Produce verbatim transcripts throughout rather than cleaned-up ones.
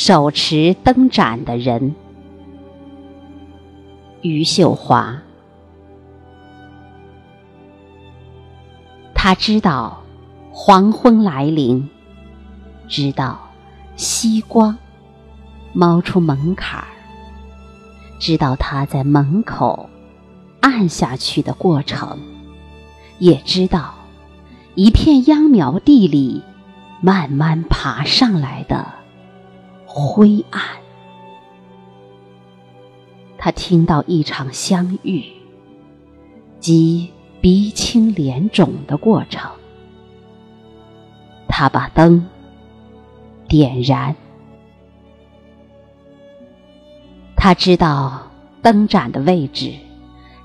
手持灯盏的人。余秀华，他知道黄昏来临，知道曦光冒出门槛，知道他在门口按下去的过程，也知道一片秧苗地里慢慢爬上来的灰暗。他听到一场相遇，即鼻青脸肿的过程。他把灯点燃，他知道灯盏的位置，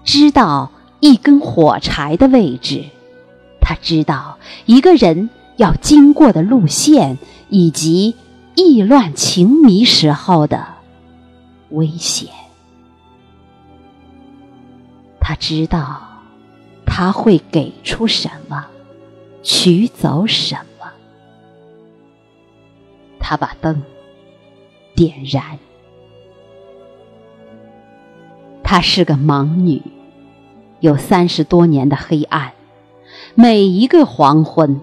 知道一根火柴的位置，他知道一个人要经过的路线，以及意乱情迷时候的危险。他知道他会给出什么，取走什么。他把灯点燃。她是个盲女，有三十多年的黑暗。每一个黄昏，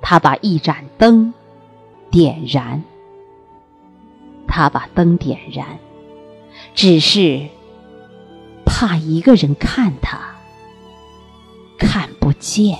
她把一盏灯点燃。她把灯点燃，只是怕一个人看她看不见。